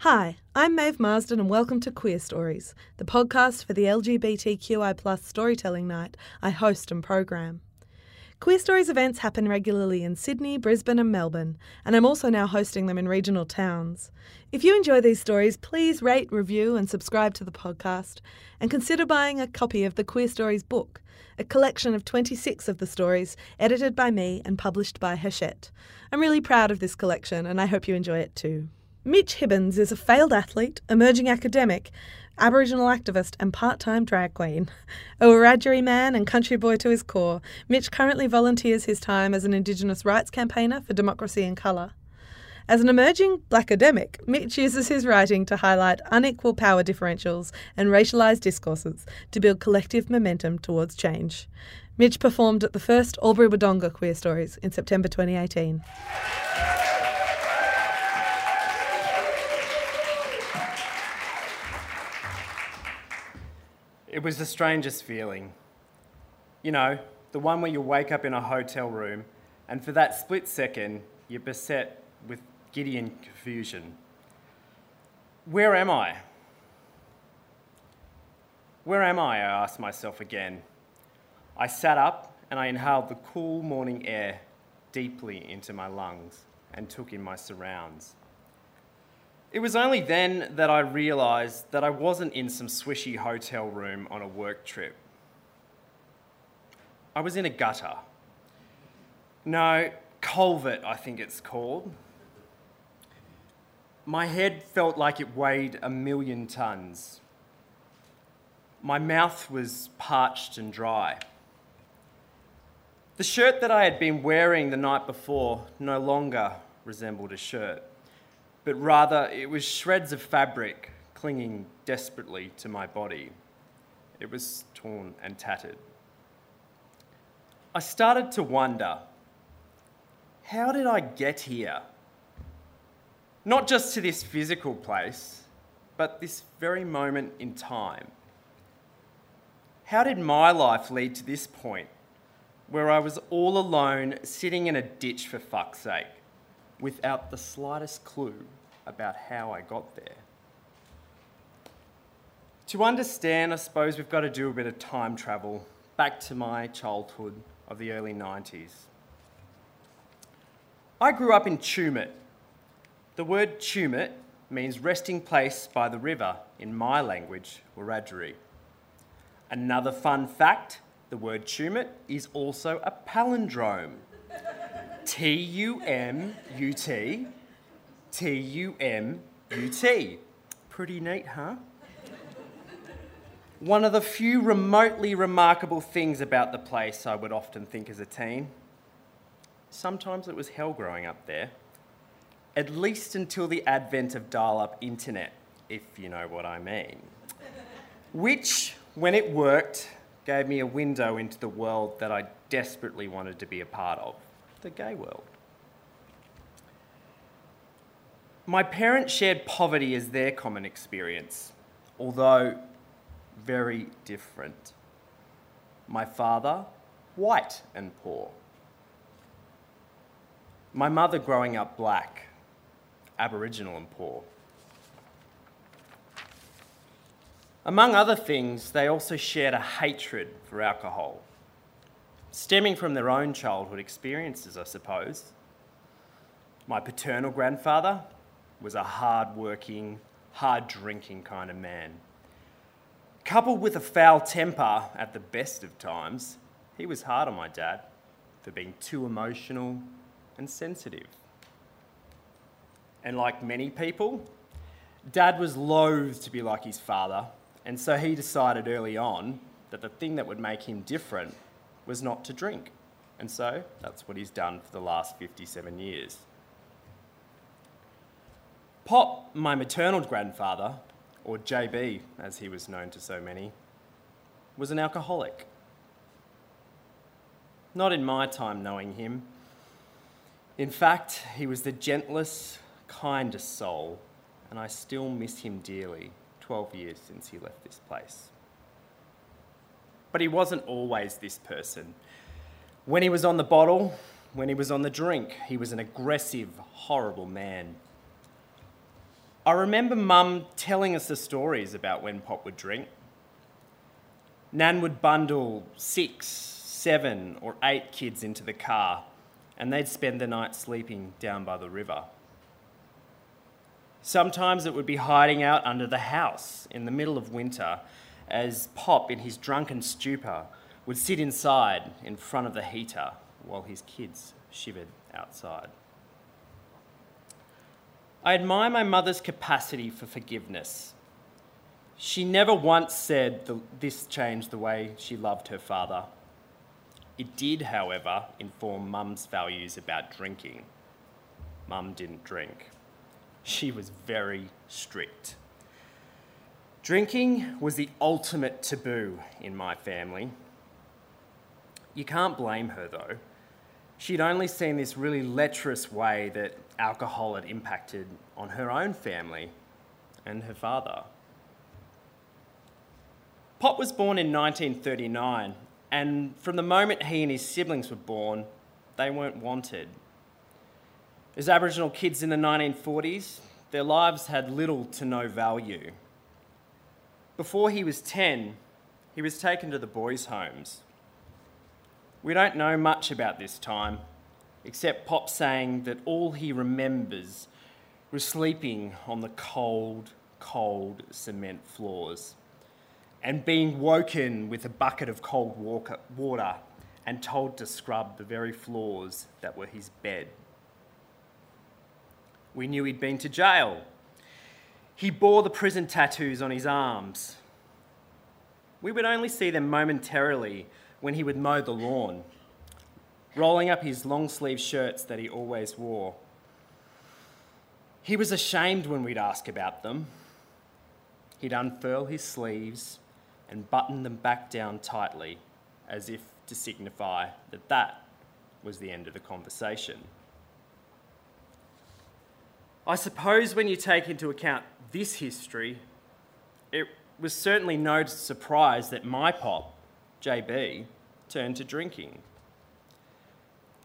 Hi, I'm Maeve Marsden and welcome to Queer Stories, the podcast for the LGBTQI+ storytelling night I host and program. Queer Stories events happen regularly in Sydney, Brisbane and Melbourne, and I'm also now hosting them in regional towns. If you enjoy these stories, please rate, review and subscribe to the podcast, and consider buying a copy of the Queer Stories book, a collection of 26 of the stories edited by me and published by Hachette. I'm really proud of this collection and I hope you enjoy it too. Mitch Hibbens is a failed athlete, emerging academic, Aboriginal activist and part-time drag queen. A Wiradjuri man and country boy to his core, Mitch currently volunteers his time as an Indigenous rights campaigner for Democracy in Colour. As an emerging blackademic, Mitch uses his writing to highlight unequal power differentials and racialised discourses to build collective momentum towards change. Mitch performed at the first Albury Wodonga Queer Stories in September 2018. It was the strangest feeling. You know, the one where you wake up in a hotel room and for that split second, you're beset with giddy and confusion. Where am I? Where am I asked myself again. I sat up and I inhaled the cool morning air deeply into my lungs and took in my surrounds. It was only then that I realised that I wasn't in some swishy hotel room on a work trip. I was in a gutter. No, culvert, I think it's called. My head felt like it weighed 1,000,000 tons. My mouth was parched and dry. The shirt that I had been wearing the night before no longer resembled a shirt, but rather it was shreds of fabric clinging desperately to my body. It was torn and tattered. I started to wonder, how did I get here? Not just to this physical place, but this very moment in time. How did my life lead to this point where I was all alone sitting in a ditch for fuck's sake, without the slightest clue about how I got there? To understand, I suppose we've got to do a bit of time travel back to my childhood of the early 90s. I grew up in Tumut. The word Tumut means resting place by the river in my language, Wiradjuri. Another fun fact, the word Tumut is also a palindrome. T-U-M-U-T, T-U-M-U-T. Pretty neat, huh? One of the few remotely remarkable things about the place I would often think as a teen. Sometimes it was hell growing up there. At least until the advent of dial-up internet, if you know what I mean. Which, when it worked, gave me a window into the world that I desperately wanted to be a part of. The gay world. My parents shared poverty as their common experience, although very different. My father, white and poor. My mother growing up black, Aboriginal and poor. Among other things, they also shared a hatred for alcohol, stemming from their own childhood experiences, I suppose. My paternal grandfather was a hard-working, hard-drinking kind of man. Coupled with a foul temper at the best of times, he was hard on my dad for being too emotional and sensitive. And like many people, Dad was loath to be like his father, and so he decided early on that the thing that would make him different was not to drink. And so that's what he's done for the last 57 years. Pop, my maternal grandfather, or JB as he was known to so many, was an alcoholic. Not in my time knowing him. In fact, he was the gentlest, kindest soul, and I still miss him dearly, 12 years since he left this place. But he wasn't always this person. When he was on the bottle, when he was on the drink, he was an aggressive, horrible man. I remember Mum telling us the stories about when Pop would drink. Nan would bundle 6, 7 or 8 kids into the car, and they'd spend the night sleeping down by the river. Sometimes it would be hiding out under the house in the middle of winter, as Pop, in his drunken stupor, would sit inside in front of the heater while his kids shivered outside. I admire my mother's capacity for forgiveness. She never once said this changed the way she loved her father. It did, however, inform Mum's values about drinking. Mum didn't drink. She was very strict. Drinking was the ultimate taboo in my family. You can't blame her, though. She'd only seen this really lecherous way that alcohol had impacted on her own family and her father. Pop was born in 1939, and from the moment he and his siblings were born, they weren't wanted. As Aboriginal kids in the 1940s, their lives had little to no value. Before he was 10, he was taken to the boys' homes. We don't know much about this time, except Pop saying that all he remembers was sleeping on the cold, cold cement floors and being woken with a bucket of cold water and told to scrub the very floors that were his bed. We knew he'd been to jail. He bore the prison tattoos on his arms. We would only see them momentarily when he would mow the lawn, rolling up his long-sleeve shirts that he always wore. He was ashamed when we'd ask about them. He'd unfurl his sleeves and button them back down tightly, as if to signify that that was the end of the conversation. I suppose when you take into account this history, it was certainly no surprise that my Pop, JB, turned to drinking.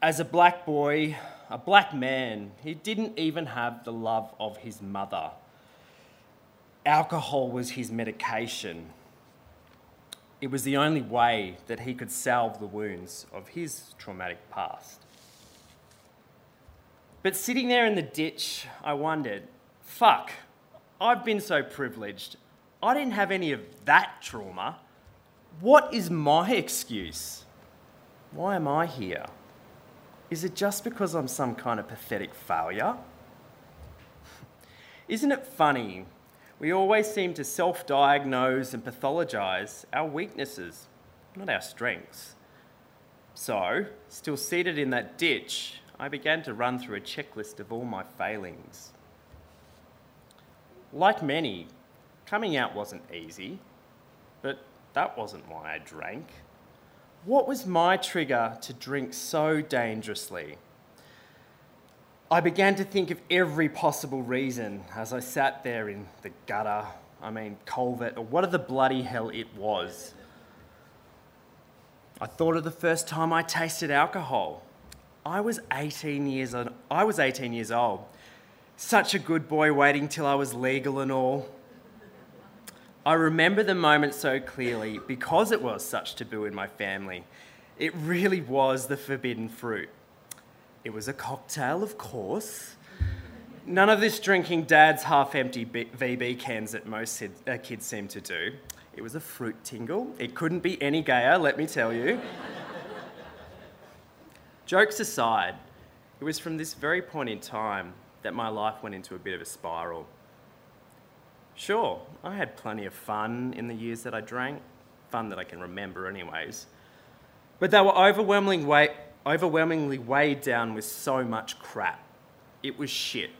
As a black boy, a black man, he didn't even have the love of his mother. Alcohol was his medication. It was the only way that he could salve the wounds of his traumatic past. But sitting there in the ditch, I wondered, fuck, I've been so privileged. I didn't have any of that trauma. What is my excuse? Why am I here? Is it just because I'm some kind of pathetic failure? Isn't it funny? We always seem to self-diagnose and pathologise our weaknesses, not our strengths. So, still seated in that ditch, I began to run through a checklist of all my failings. Like many, coming out wasn't easy, but that wasn't why I drank. What was my trigger to drink so dangerously? I began to think of every possible reason as I sat there in the gutter, culvert, or whatever the bloody hell it was. I thought of the first time I tasted alcohol. I was 18 years old. Such a good boy waiting till I was legal and all. I remember the moment so clearly because it was such taboo in my family. It really was the forbidden fruit. It was a cocktail, of course. None of this drinking Dad's half-empty VB cans that most kids seem to do. It was a fruit tingle. It couldn't be any gayer, let me tell you. Jokes aside, it was from this very point in time that my life went into a bit of a spiral. Sure, I had plenty of fun in the years that I drank, fun that I can remember anyways, but they were overwhelmingly weighed down with so much crap. It was shit.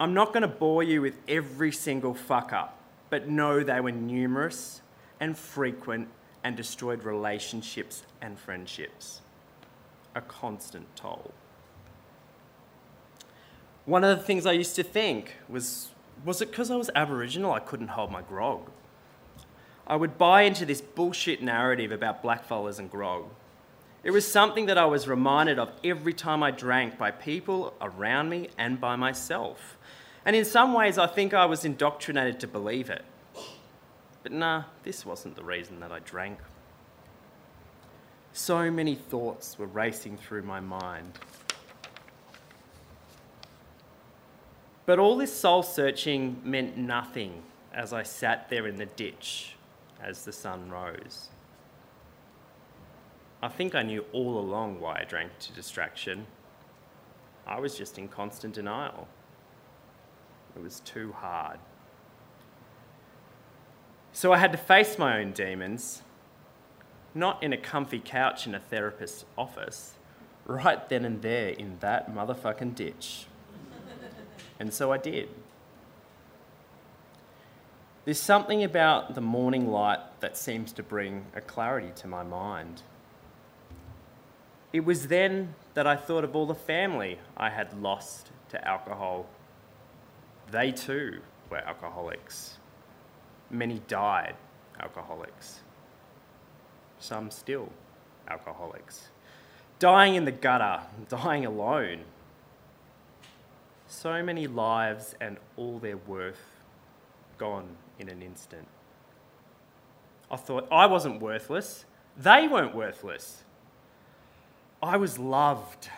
I'm not going to bore you with every single fuck-up, but know they were numerous and frequent and destroyed relationships and friendships. A constant toll. One of the things I used to think was it because I was Aboriginal I couldn't hold my grog? I would buy into this bullshit narrative about blackfellas and grog. It was something that I was reminded of every time I drank by people around me and by myself. And in some ways, I think I was indoctrinated to believe it. But nah, this wasn't the reason that I drank. So many thoughts were racing through my mind. But all this soul-searching meant nothing as I sat there in the ditch as the sun rose. I think I knew all along why I drank to distraction. I was just in constant denial. It was too hard. So I had to face my own demons, not in a comfy couch in a therapist's office, right then and there in that motherfucking ditch. And so I did. There's something about the morning light that seems to bring a clarity to my mind. It was then that I thought of all the family I had lost to alcohol. They too were alcoholics. Many died alcoholics. Some still alcoholics. Dying in the gutter, dying alone. So many lives and all their worth gone in an instant. I thought I wasn't worthless. They weren't worthless. I was loved,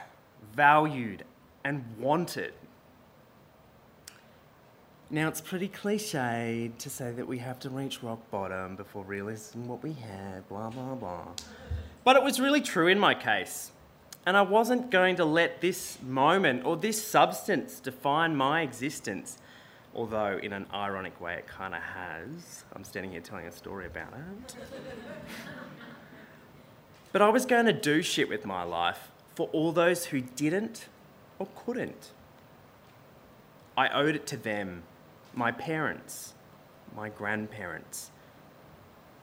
valued, and wanted. Now, it's pretty cliched to say that we have to reach rock bottom before realising what we had, blah, blah, blah. But it was really true in my case. And I wasn't going to let this moment or this substance define my existence. Although, in an ironic way, it kind of has. I'm standing here telling a story about it. But I was going to do shit with my life for all those who didn't or couldn't. I owed it to them, my parents, my grandparents,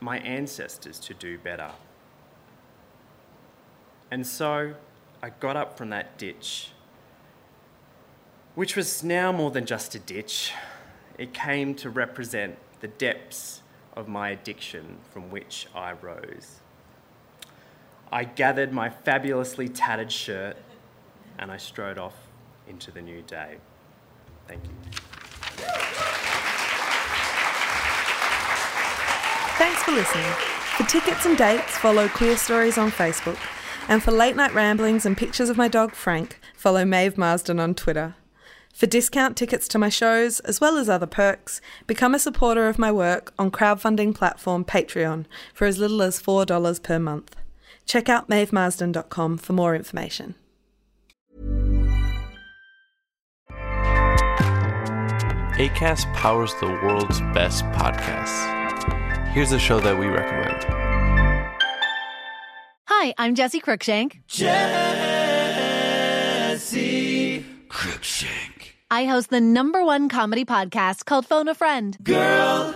my ancestors to do better. And so I got up from that ditch, which was now more than just a ditch. It came to represent the depths of my addiction from which I rose. I gathered my fabulously tattered shirt and I strode off into the new day. Thank you. Thanks for listening. For tickets and dates, follow Queer Stories on Facebook. And for late night ramblings and pictures of my dog Frank, follow Maeve Marsden on Twitter. For discount tickets to my shows, as well as other perks, become a supporter of my work on crowdfunding platform Patreon for as little as $4 per month. Check out MaeveMarsden.com for more information. Acast powers the world's best podcasts. Here's a show that we recommend. Hi, I'm Jessie Cruikshank. Jessie Cruikshank. I host the #1 comedy podcast called Phone a Friend. Girl.